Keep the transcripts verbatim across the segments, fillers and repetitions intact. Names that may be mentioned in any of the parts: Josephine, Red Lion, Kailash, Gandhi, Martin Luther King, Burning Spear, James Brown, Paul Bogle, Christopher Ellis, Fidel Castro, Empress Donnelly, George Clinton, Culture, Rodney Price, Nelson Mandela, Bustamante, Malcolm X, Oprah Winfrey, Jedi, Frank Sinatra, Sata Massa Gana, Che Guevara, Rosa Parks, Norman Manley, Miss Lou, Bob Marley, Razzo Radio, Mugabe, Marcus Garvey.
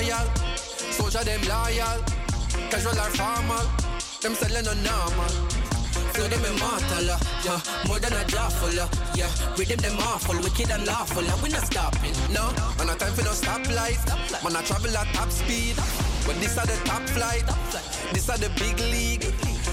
loyal. Soldier them loyal. Casual or formal. Them selling no normal. Flow them immortal, yeah. More than a jawful, yeah. Rhythm them awful, wicked and lawful, and we not stopping, no. And no time for no stoplight. Man I travel at top speed. But this are the top flight. This are the big league.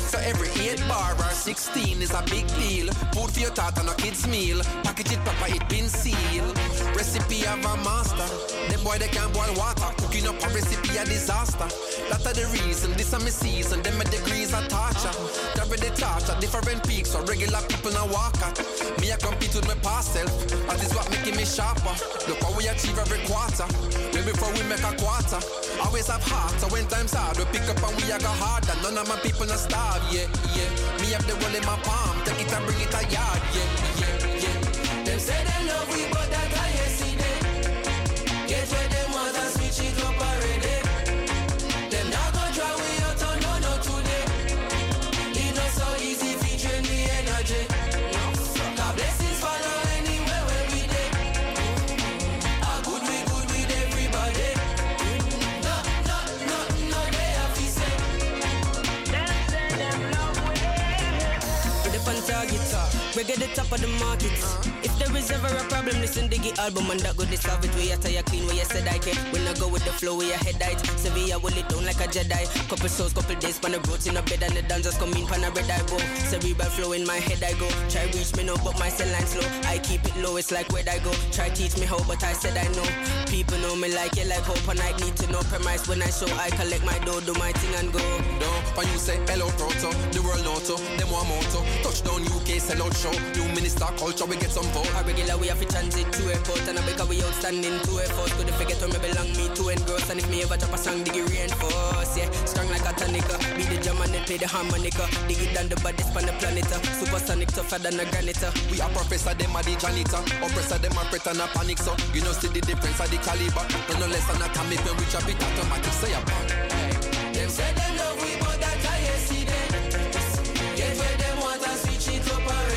So every eight bar or sixteen is a big deal. Food for your tata and a kid's meal. Package it proper, it been sealed. Recipe of a master. Them boy they can't boil water. Cooking up a recipe a disaster. That's the reason, this a me season. Them my degrees are torture. Drop the torch at different peaks. So regular people now walk at. Me I compete with my past self. That is what making me sharper. Look how we achieve every quarter. Way before we make a quarter. Always have heart. So when time's hard, we pick up and we a go harder. None of my people not starve. Yeah, yeah, me have the roll in my palm. Take it and bring it a yard. Yeah, yeah, yeah. Them say they love we, but that I see them. Get where them want and switch it up already. Them not gonna draw we out on no no today. It's not so easy featuring the energy. God blessings follow anywhere where we dey. How good we good with everybody. No, no, no, no, they have to say. Reggae the top of the market. Uh-huh. If there is ever a problem, listen to the album and that go dissolve it. We are tired clean, we are said I can. When I go with the flow, we are head height. Sevilla will it down like a Jedi. Couple shows, couple days, pan the roads in a bed and the dancers come in pan a red eye go. Cerebral flow in my head I go. Try reach me now, but my cell line slow. I keep it low, it's like where I go. Try teach me how, but I said I know. People know me like it, yeah, like hope, and I need to know premise when I show. I collect my dough, do my thing and go. No, when you say hello, proto, the world auto, them one motor. Touchdown U K, sell out show. New minister culture, we get some vote. A regular we have to transit to airport. And I because we outstanding to airport. Could if I get on me belong me to engross. And if me ever drop a song, diggy reinforce. Yeah, strong like a tonica. Beat the drum and then play the harmonica. Dig it down the baddest on the planet. Supersonic tougher than a granite. We are professor, them are the janitor. Oppressor, them are pretend and panic. So you know see the difference of the caliber. And no less than a comic when we chop it automatic. Say a bang. Them say them love we but that I see them. Get where them want and switch it up already.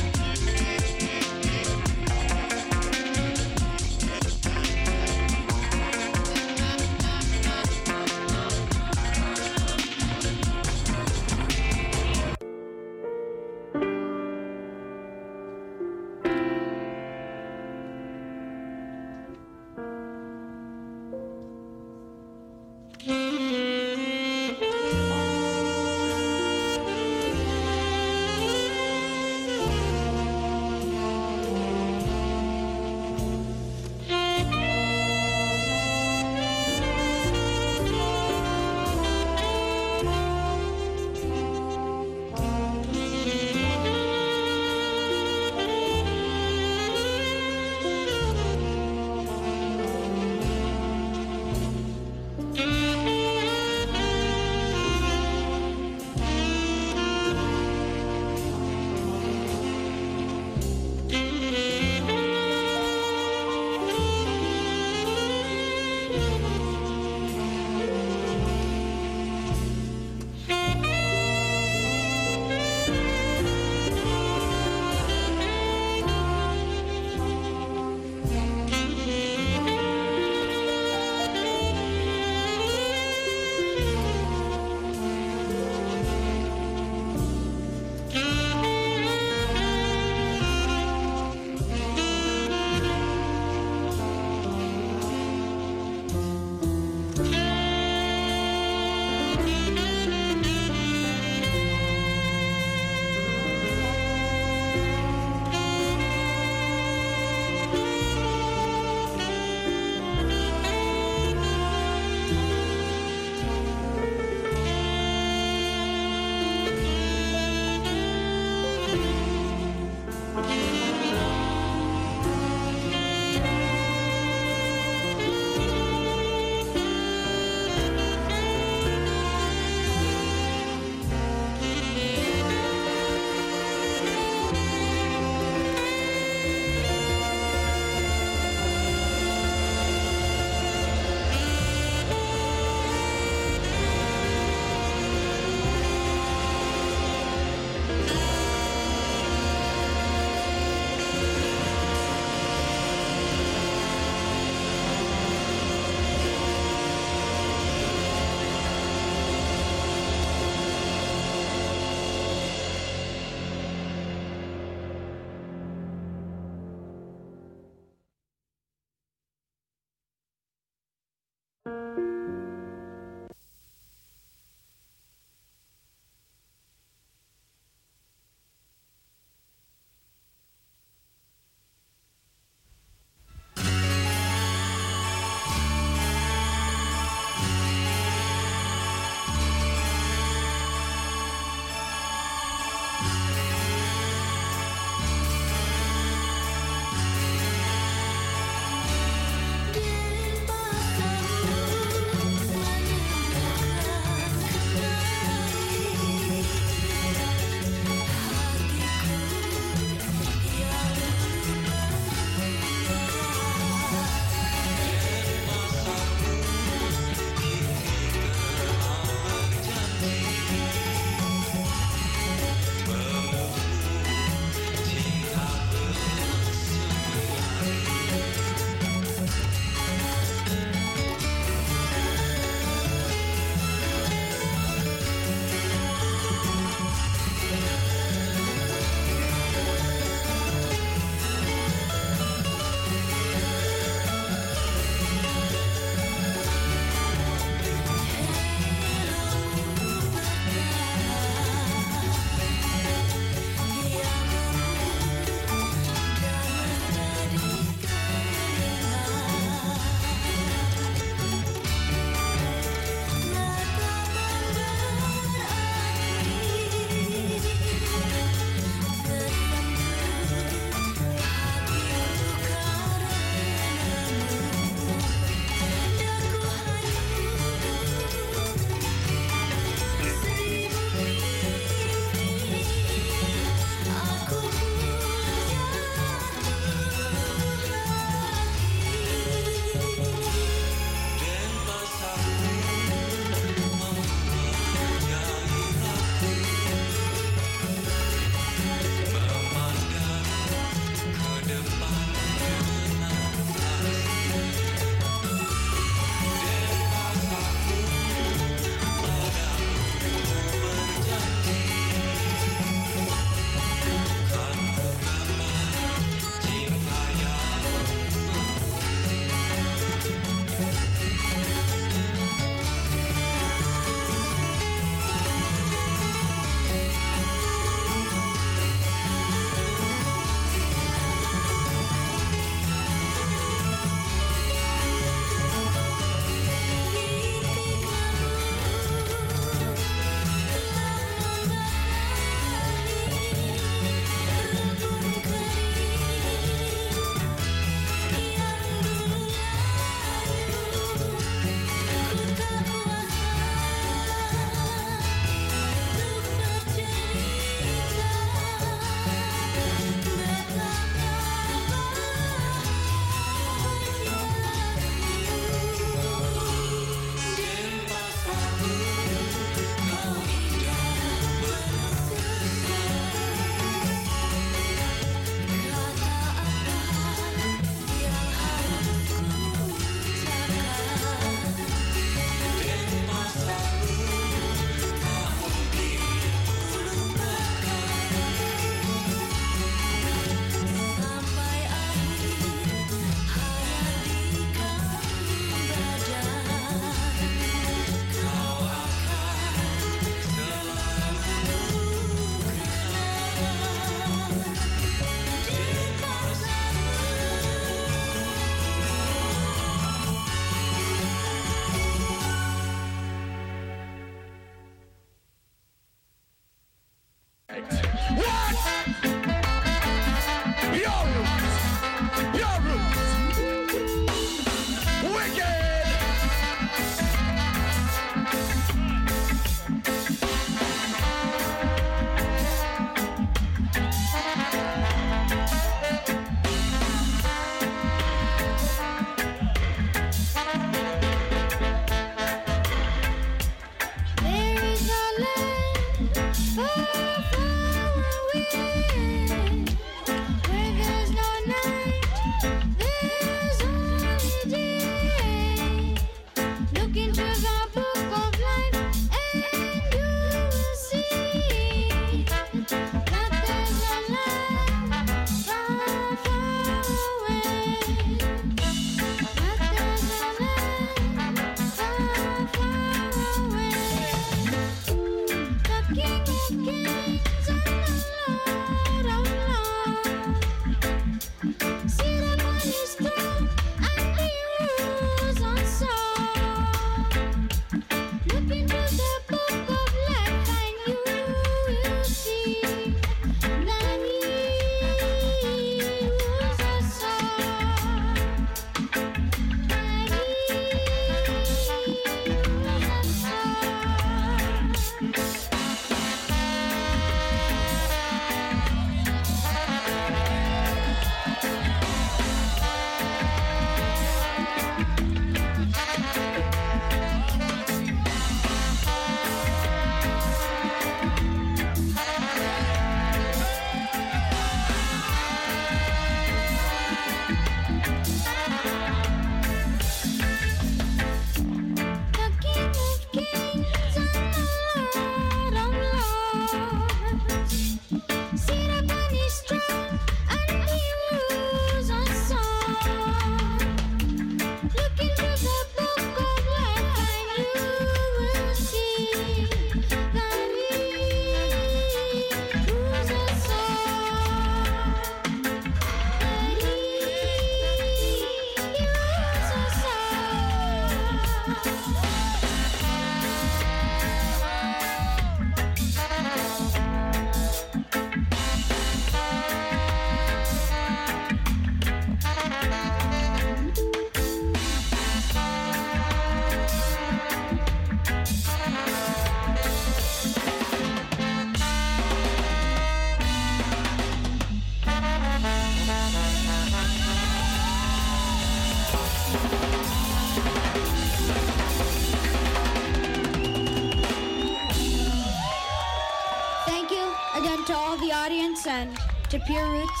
and to all the audience and to Pure Roots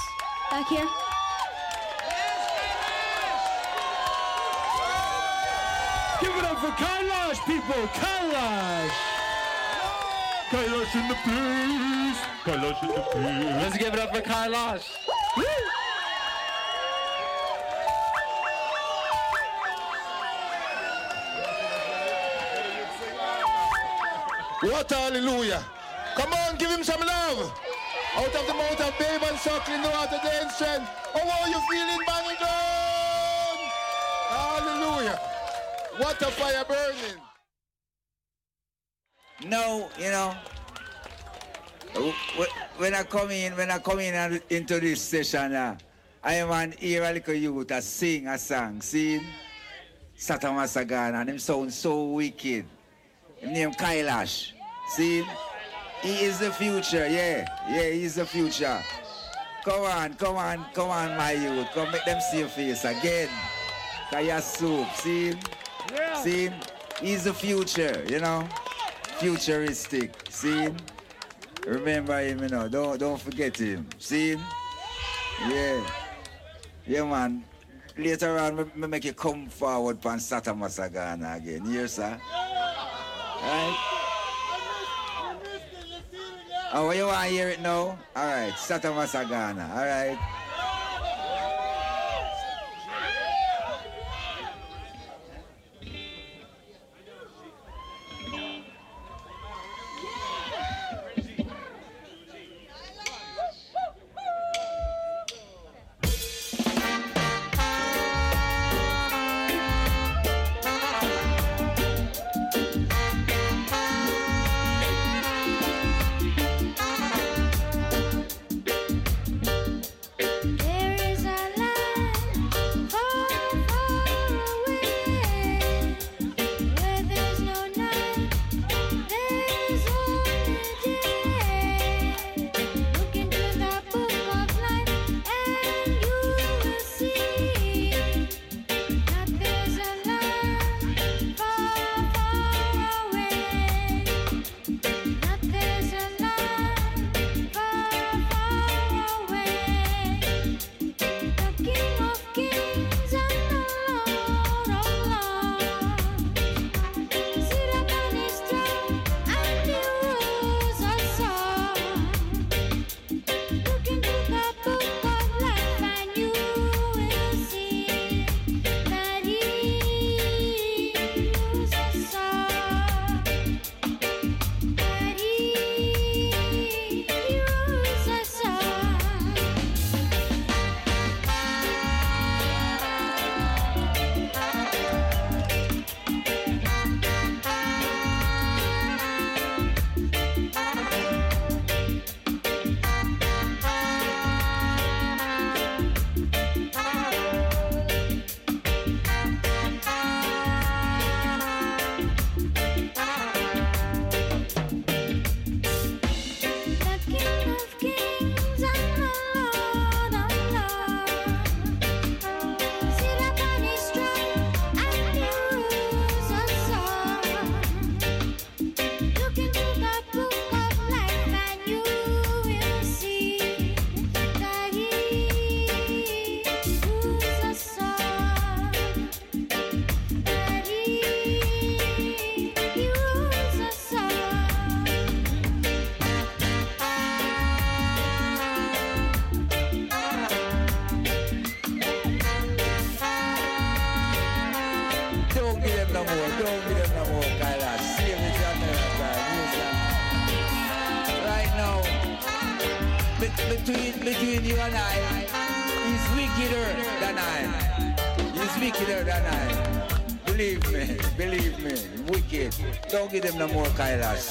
back here. Give it up for Kailash, people! Kailash! Kailash in the place! Kailash in the place! Let's give it up for Kailash! Woo! What a hallelujah! Come on, give him some love! Out of the mouth of babe and suckling, no other day and strength. How are you feeling, man? Hallelujah! What a fire burning! No, you know, when I come in, when I come in into this session, uh, I am an evangelical youth that sing a song, see? Sata Massa Gana, and him sound so wicked. His name Kailash. See? He is the future, yeah. Yeah, he is the future. Come on, come on, come on, my youth. Come make them see your face again. Kaya soup, see? Yeah. See? He is the future, you know? Futuristic, see? Remember him, you know? Don't, don't forget him, see? Yeah. Yeah, man. Later on, we make you come forward pan Sata Massa Gana again. Here, sir. Alright. Oh, you want to hear it now? Alright, Sata Massa Gana. Alright.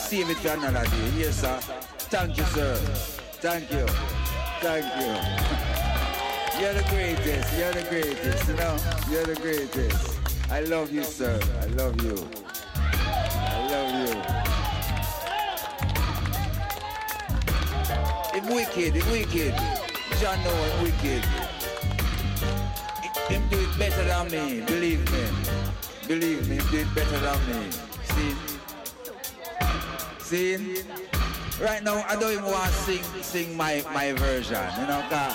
See if it can another day. Yes, sir. Thank you, sir. Thank you. Thank you. You're the greatest. You're the greatest. You know? You're the greatest. I love you, sir. I love you. I love you. It's wicked. It's wicked. John Noah, it's wicked. Him do it better than me. Believe me. Believe me. He do it better than me. See? See? right now, I don't even want to sing, sing my, my version, you know, because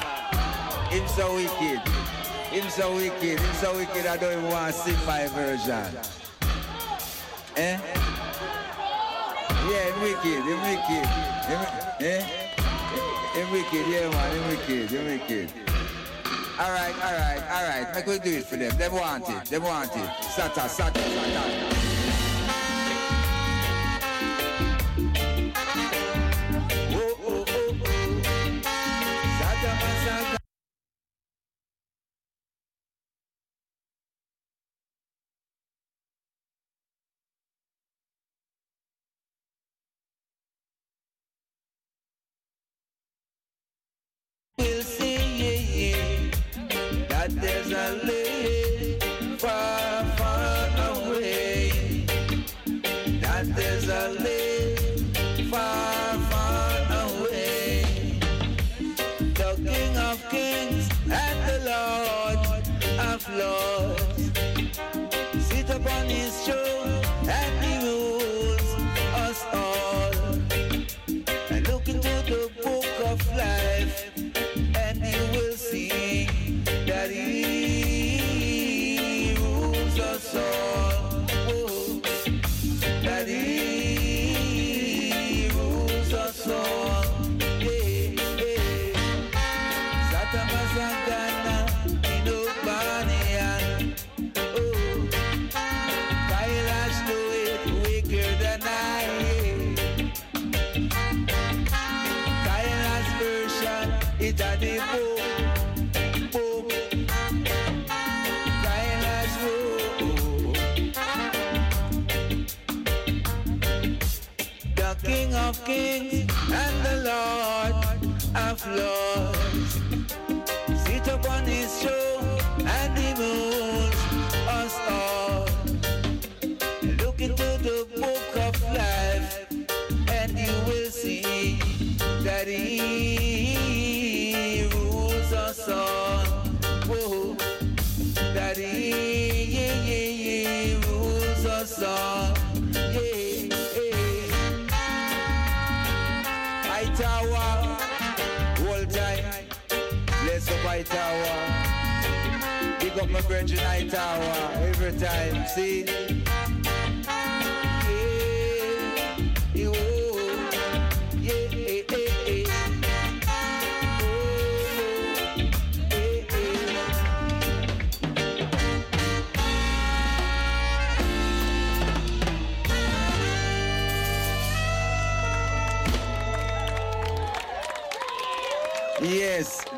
him so wicked, him so wicked, him so wicked, I don't even want to sing my version. Eh? Yeah, him wicked, him wicked, him, eh? Him wicked, yeah, man, him wicked, him wicked. All right, all right, all right, I could do it for them, they want it, they want it. Sata, Sata, Sata.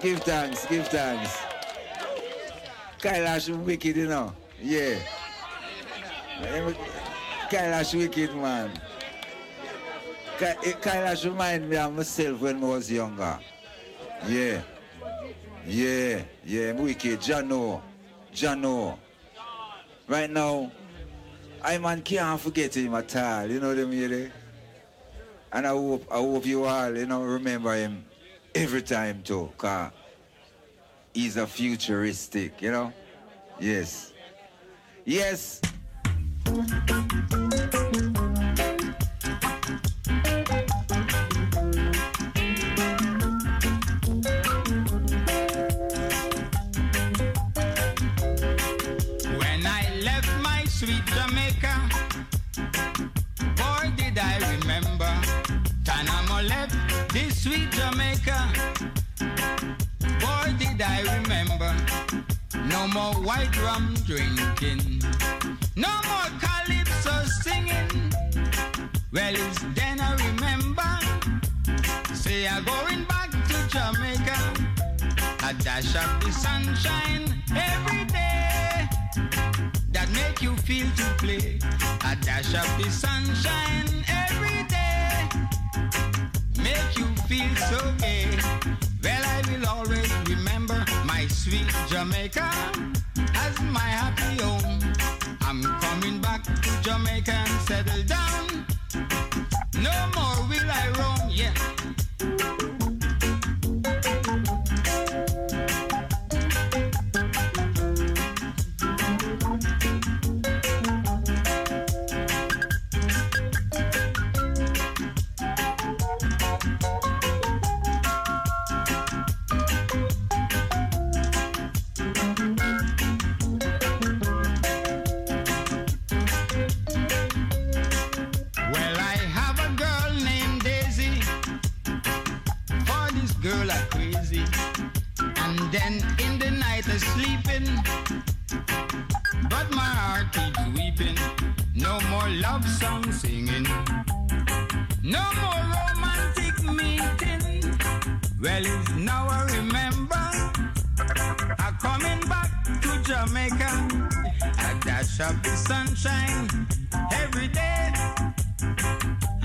Give thanks, give thanks. Kailash wicked, you know. Yeah. Kailash wicked, man. Kailash remind me of myself when I was younger. Yeah. Yeah, yeah, I'm wicked. Jano. Jano. Right now, I man can't forget him at all. You know them here? And I hope I hope you all, you know, remember him. Every time too, because he's a futuristic, you know? Yes. Yes. When I left my sweet Jamaica, boy, did I remember. Tanamo left this sweet Jamaica, boy did I remember. No more white rum drinking, no more calypso singing. Well, it's then I remember, say I'm going back to Jamaica. A dash of the sunshine every day, that make you feel to play. A dash of the sunshine every day, make you feel so gay. Well, I will always remember my sweet Jamaica as my happy home. I'm coming back to Jamaica and settle down. No more will I roam, yeah. song singing. No more romantic meeting. Well, it's now I remember. I'm coming back to Jamaica. I dash up the sunshine every day.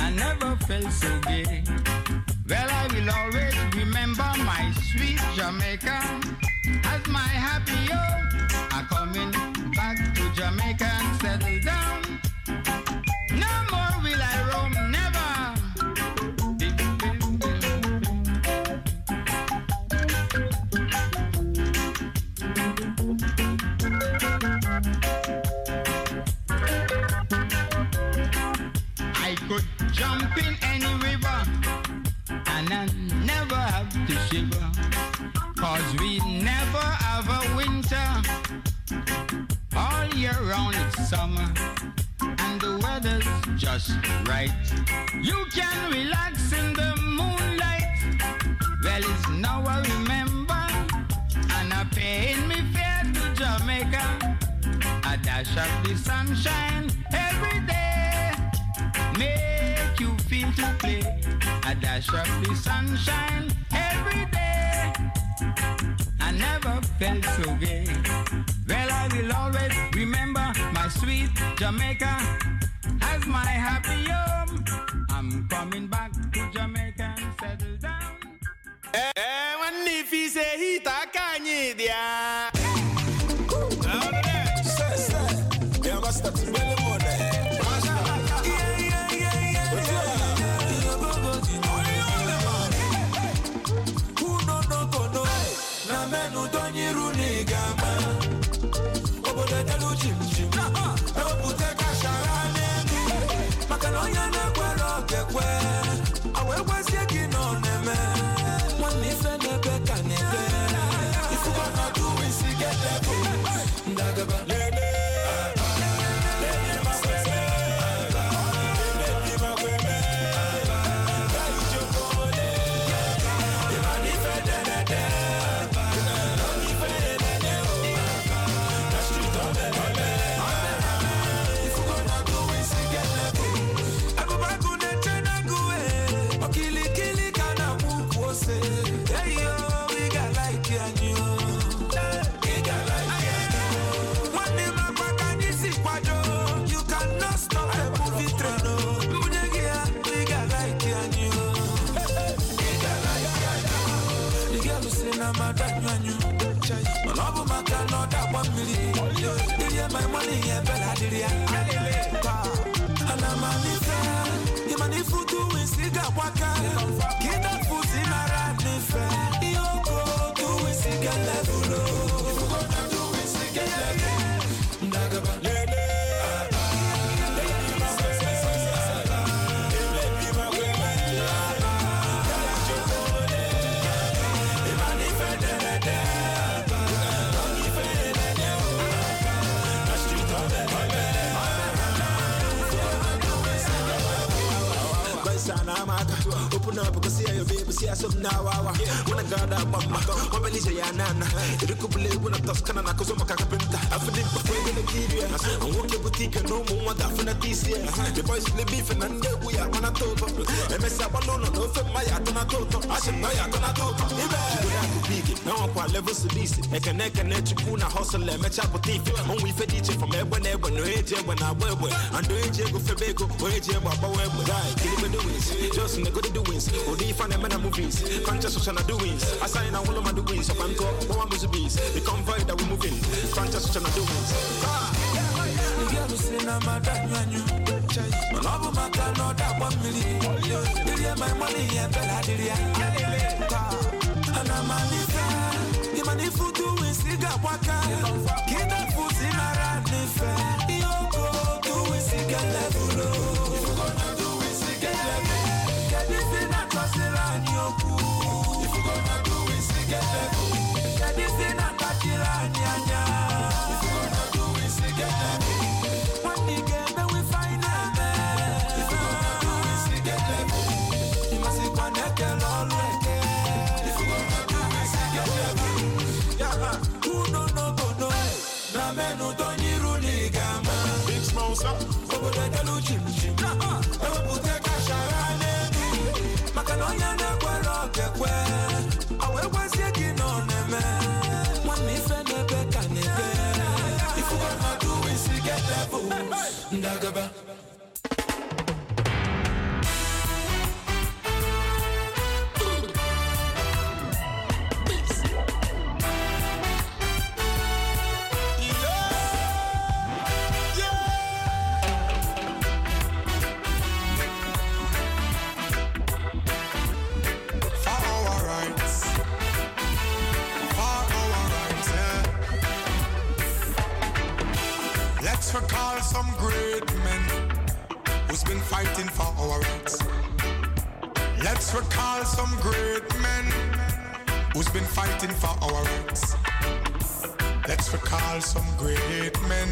I never felt so gay. Well, I will always remember my sweet Jamaica as my happy home. I'm coming back to Jamaica and settle down. No more will I roam, never. I could jump in any river and I never have to shiver, 'cause we never have a winter. All year round it's summer and the weather's just right. You can relax in the moonlight. Well, it's now I remember and I pay in me fare to Jamaica. I dash up the sunshine every day, make you feel to play. I dash up the sunshine every day. I never felt so gay. Well, I will always remember my sweet Jamaica as my happy home. I'm coming back to Jamaica and settle down. Eh, when if he say he talk any dia. My money, yeah, but I did it. And I'm a lifer. You money for doing cigar waka. Get that food in a rat lifer. You go do a cigar level. You go do a cigar level. Nagaba. Up, see I baby, see I some now. When I got up, Mamma, when I leave your nana, it could be when I toss Canada, because I'm a carpenter. I feel it before the Kiria. I walk your boutique and no more than for the T C. The boys will be beef and we are on a total. And Miss Avalon, no for my Atonatoto. I said, my Atonatoto. Now I'm quite level submissive. I can neck and Chipuna hustle and match up with thief. Only for teaching from everywhere, no age when I wear. And the age of Fabeco, where Jim was born. Just in the good doing. Or the fan and men are movies, conscious of Shana doings. I sign all of my doings of Anko, all my bees. The convoy that we move in, conscious of Shana doings. The girl is in a madam, and you, and all of my car, not that one million. Did my money and Bella did it? And I'm a lifer. The money for doing cigar waka. Get that foot in a rat lifer. You go do a cigar level. You go do a cigar level. If you gonna do it, see get level. That is in a Tachira, if you gonna do it, see get level. When you get there, we find out. If you gonna do it, see get level. You must be one that can always get. If you gonna do it, see get level. Yaha, who no no go no. Na menu don't you runiga. some great men who's been fighting for our rights. Let's recall some great men who's been fighting for our rights. Let's recall some great men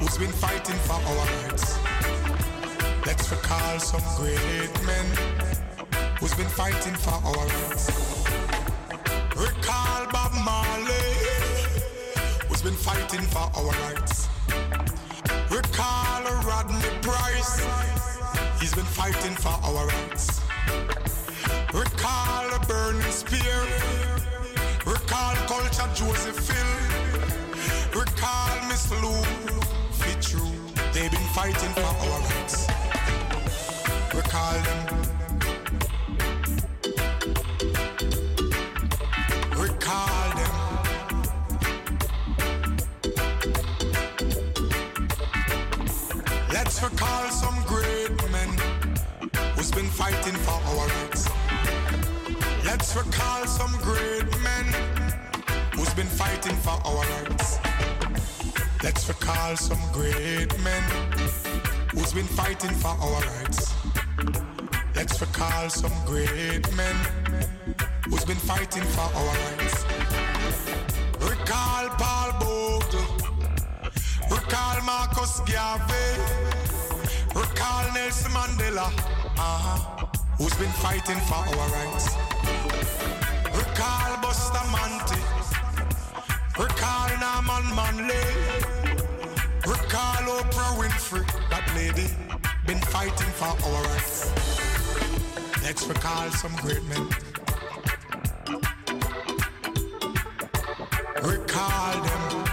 who's been fighting for our rights. Let's recall some great men who's been fighting for our rights. Recall Bob Marley, who's been fighting for our rights. Recall Rodney Price, he's been fighting for our rights. Recall Burning Spear, recall Culture, Josephine, recall Miss Lou, Fitru. They've been fighting for our rights. Recall them. Recall them. Let's recall some great men who's been fighting for our rights. Let's recall some great men who's been fighting for our rights. Let's recall some great men who's been fighting for our rights. Let's recall some great men who's been fighting for our rights. Recall Paul Bogle. Recall Marcus Garvey, recall Nelson Mandela, uh-huh, who's been fighting for our rights. Recall Bustamante, recall Norman Manley, recall Oprah Winfrey, that lady, been fighting for our rights. Let's recall some great men. Recall them.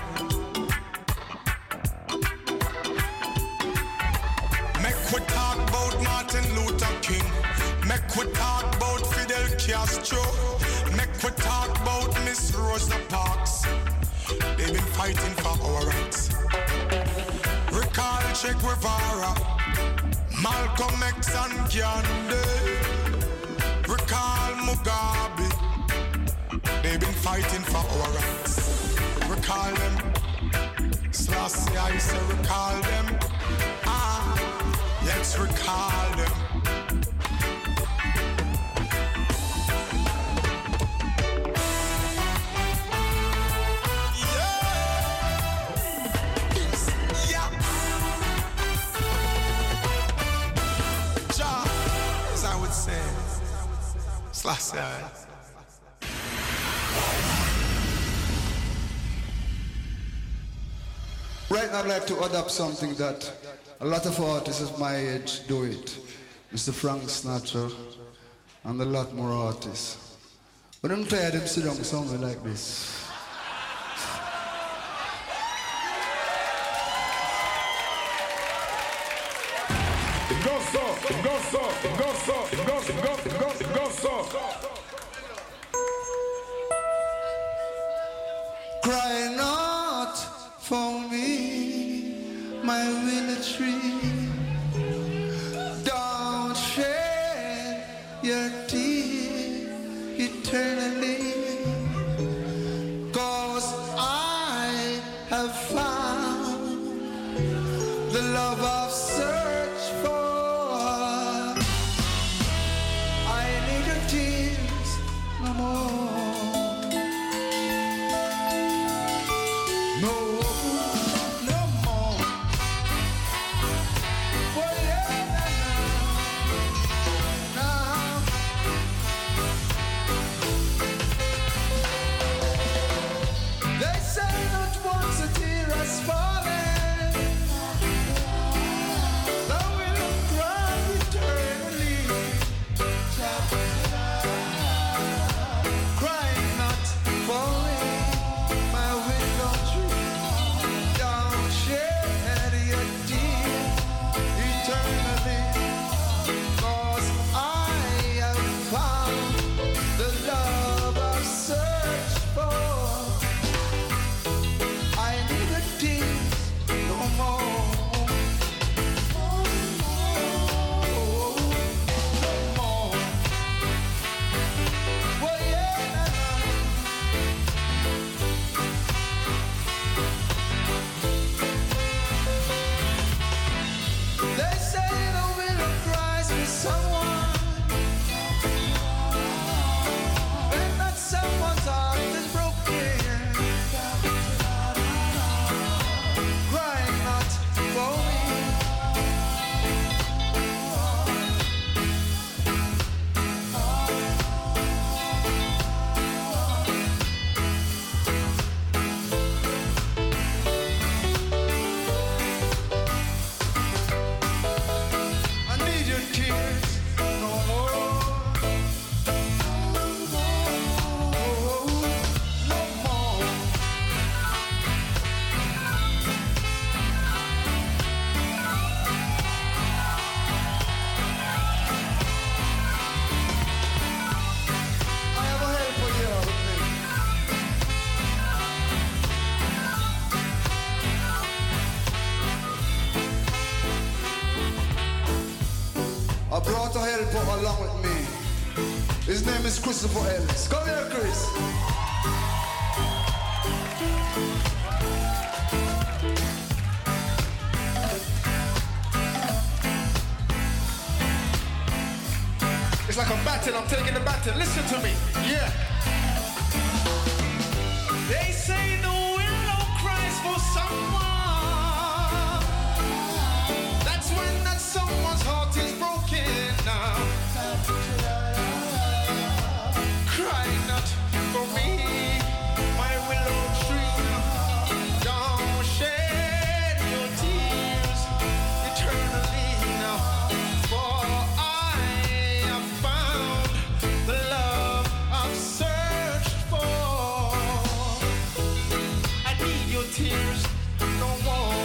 Make we talk about Martin Luther King. Make we talk about Fidel Castro. Make we talk about Miss Rosa Parks. They've been fighting for our rights. Recall Che Guevara, Malcolm X and Gandhi. Recall Mugabe. They've been fighting for our rights. Recall them. Slashy Ice, recall them. Let's recall them. Yeah. Yeah. Ja, as I would say. Slashy Ice. Right now I'd like to adapt something that a lot of artists of my age do it. Mister Frank Sinatra and a lot more artists. But I'm tired of them sitting on something like this. It goes so, it goes so, it goes so, it goes, it goes, it goes, it goes so. Cry not for me, my willow tree, don't shed your tears eternally, 'cause I have found the love I've searched for. I need your tears no more. Along with me. His name is Christopher Ellis. Come here, Chris. It's like a baton. I'm taking the baton. Listen to me. Yeah. They say the willow cries for someone. That's when that someone's heart is broken. Now, cry not for me, my willow tree. Don't shed your tears eternally now, for I have found the love I've searched for. I need your tears no more.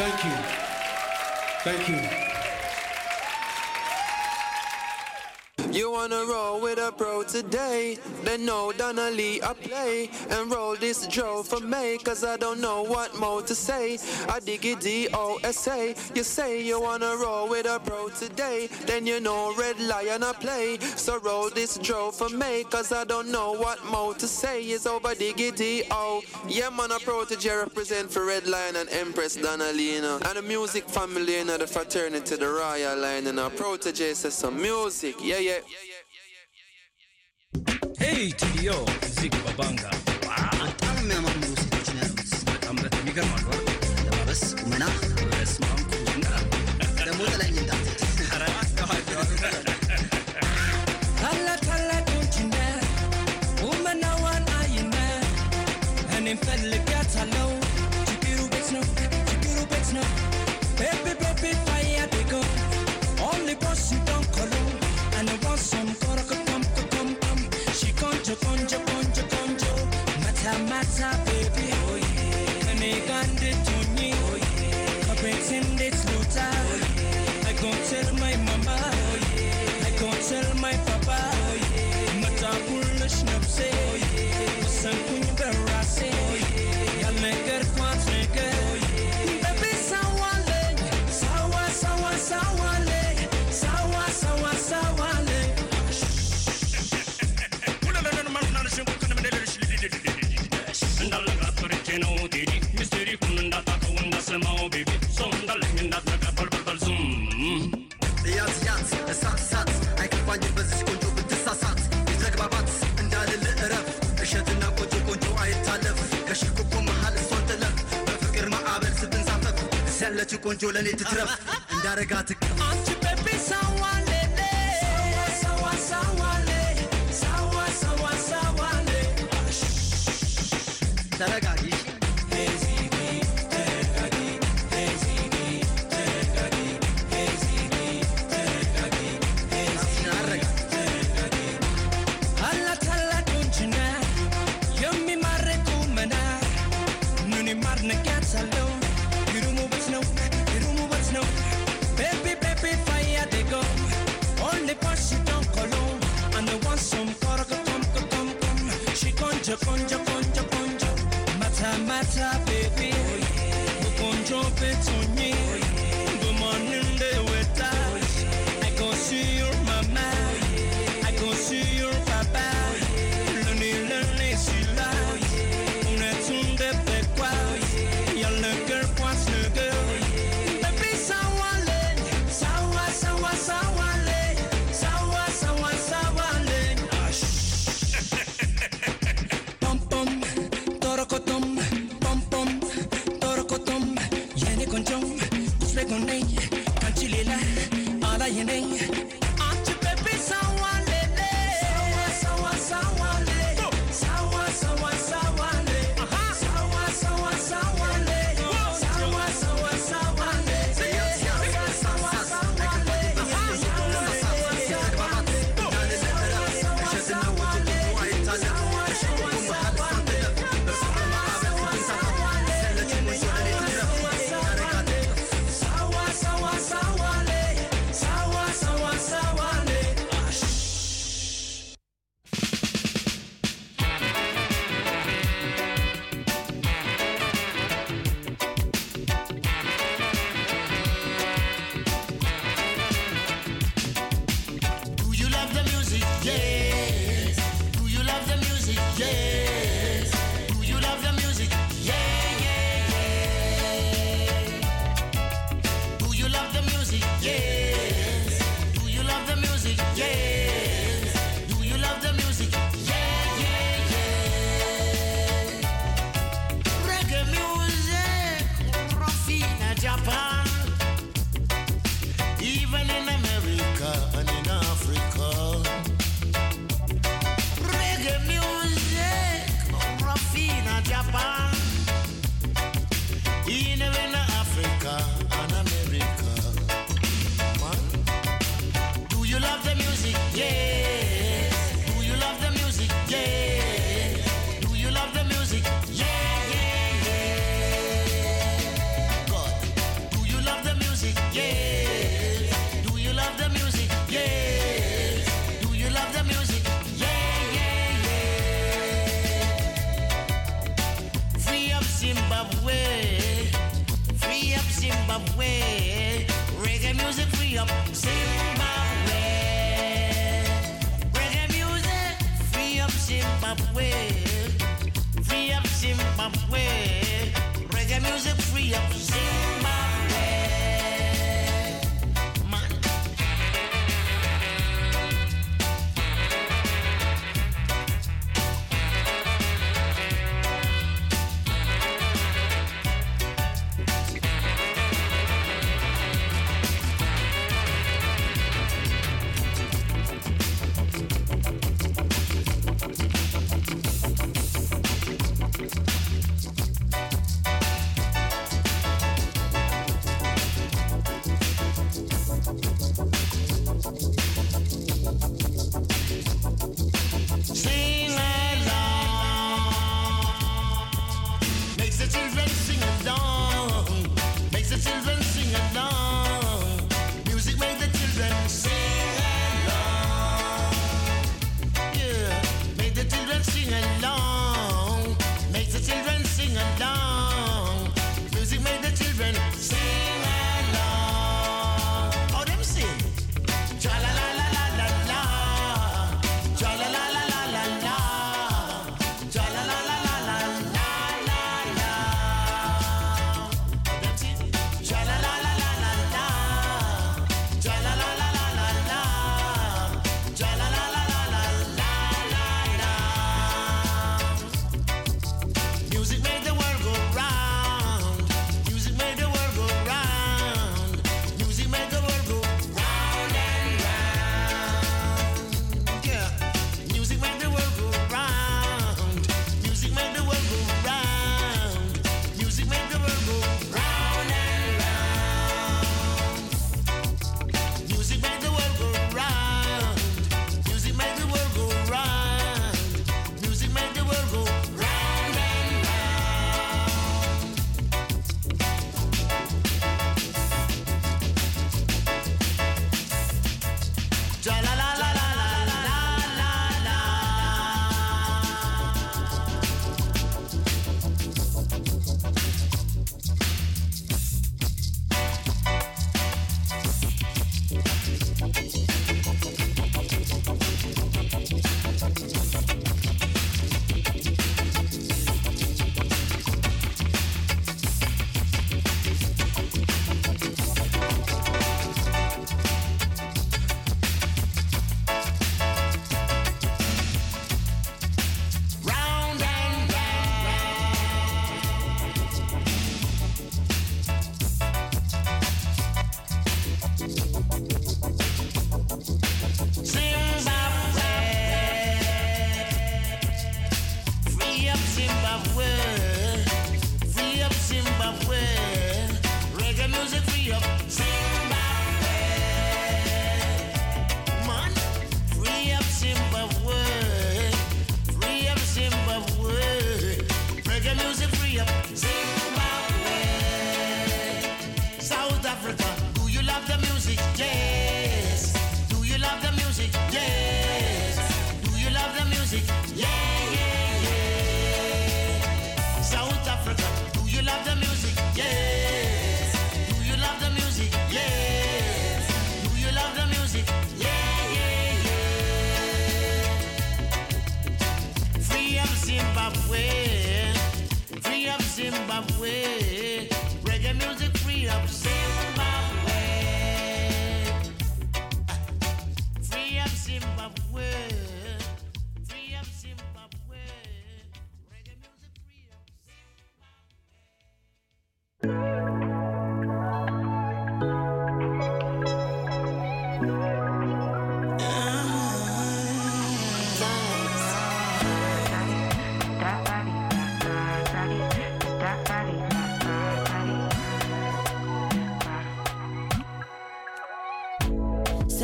Thank you. Thank you. You wanna roll with a pro today? Then no Donnelly, I play and roll this draw for me, cause I don't know what more to say. I dig it D O S A. You say you wanna roll with a pro today, then you know Red Lion I play. So roll this draw for me, cause I don't know what more to say. It's over dig it D O. Yeah man, I protege represent for Red Lion and Empress Donnelly, you know. And the music family, you know, the fraternity, the royal line, and I protege says some music. Yeah, yeah. Hey T D O, muziki wa banga. Wow, tamu ya muziki wa China. Amra tamiga marwa. Daba bas, umena. Bas mamku ngara. Da muda la inda. Ara na haja. Talla talla tunjina. Umena wan ayina. Hani mfalli kata low. Chikiru betsno, chikiru betsno. Baby baby fire they go. Only boss you don't call. And I want some cork. Conjo, conjo, conjo, conjo. Mata, mata, baby, oh yeah.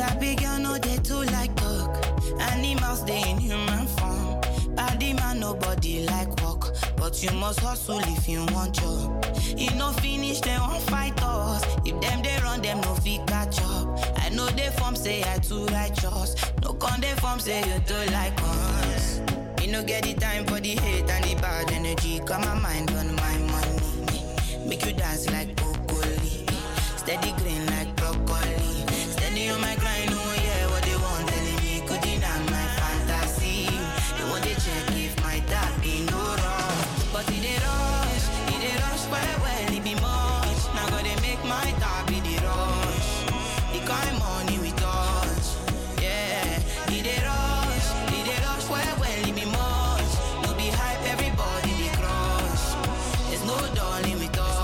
that big girl know they too like talk. Animals they in human form. Body man nobody like walk, but you must hustle if you want job. You no finish they won't fight us. If them they run them no fit catch up. I know they form say I too righteous. No con they form say you too like us. You no get the time for the hate and the bad energy. Got my mind on my money. Make you dance like broccoli. Steady green like broccoli. Steady on my grind. Oh yeah, what they want telling me could deny my fantasy. They want to check if my dad be no wrong, but it they rush, it they rush well well it be much. Now go they make my dad be the rush. The kind of money we touch, yeah. It they rush, it they rush well well it be much. No be hype everybody they crush. There's no darling with us.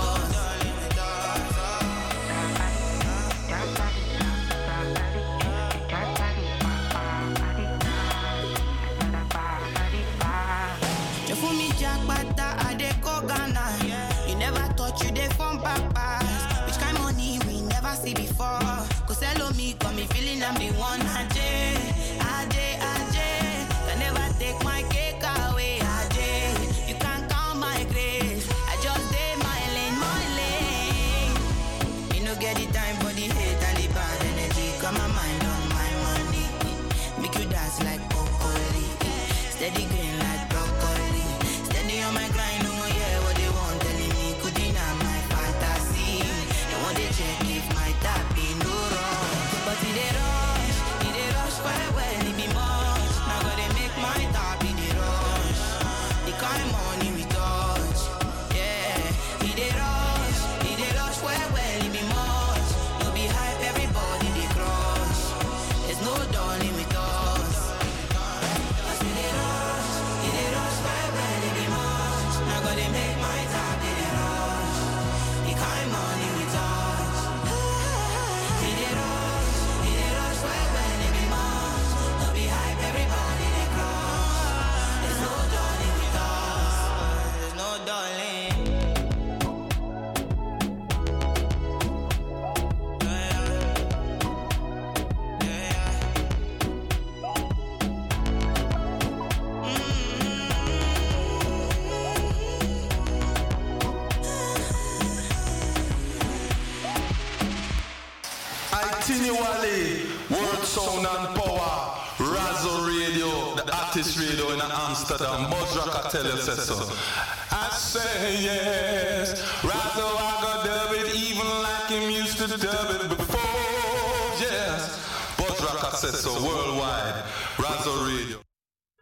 You dey from papas, which kind of money we never see before. Cause hello me, got me feeling I'm the one. Ajay, Ajay, Ajay, can never take my cake away. Ajay, you can't count my grace. I just did my lane, my lane. You no get the time for the hate and the bad energy. Got my mind on my money. Make you dance like broccoli, steady green like broccoli, steady on my grind. Sound and power, Razzo Radio, the artist radio in Amsterdam, Bozraka Telesessor. I say yes, Razzo, I go dub it even like him used to dub it before, yes. Bozraka Telesessor, worldwide, Razzo Radio.